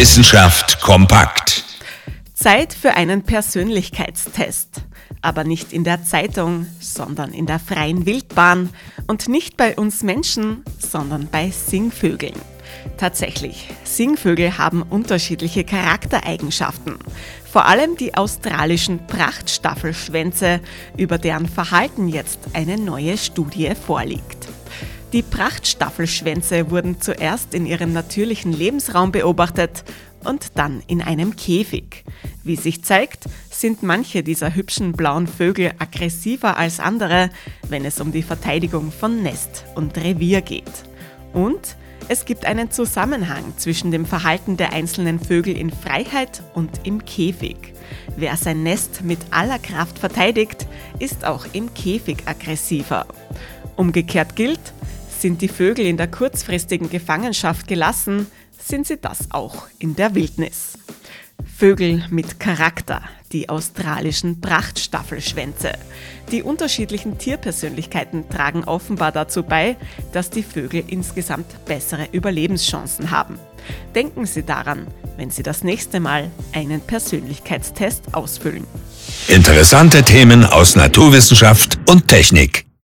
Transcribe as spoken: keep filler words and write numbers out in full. Wissenschaft kompakt. Zeit für einen Persönlichkeitstest. Aber nicht in der Zeitung, sondern in der freien Wildbahn. Und nicht bei uns Menschen, sondern bei Singvögeln. Tatsächlich, Singvögel haben unterschiedliche Charaktereigenschaften. Vor allem die australischen Prachtstaffelschwänze, über deren Verhalten jetzt eine neue Studie vorliegt. Die Prachtstaffelschwänze wurden zuerst in ihrem natürlichen Lebensraum beobachtet und dann in einem Käfig. Wie sich zeigt, sind manche dieser hübschen blauen Vögel aggressiver als andere, wenn es um die Verteidigung von Nest und Revier geht. Und es gibt einen Zusammenhang zwischen dem Verhalten der einzelnen Vögel in Freiheit und im Käfig. Wer sein Nest mit aller Kraft verteidigt, ist auch im Käfig aggressiver. Umgekehrt gilt, sind die Vögel in der kurzfristigen Gefangenschaft gelassen, sind sie das auch in der Wildnis. Vögel mit Charakter, die australischen Prachtstaffelschwänze. Die unterschiedlichen Tierpersönlichkeiten tragen offenbar dazu bei, dass die Vögel insgesamt bessere Überlebenschancen haben. Denken Sie daran, wenn Sie das nächste Mal einen Persönlichkeitstest ausfüllen. Interessante Themen aus Naturwissenschaft und Technik.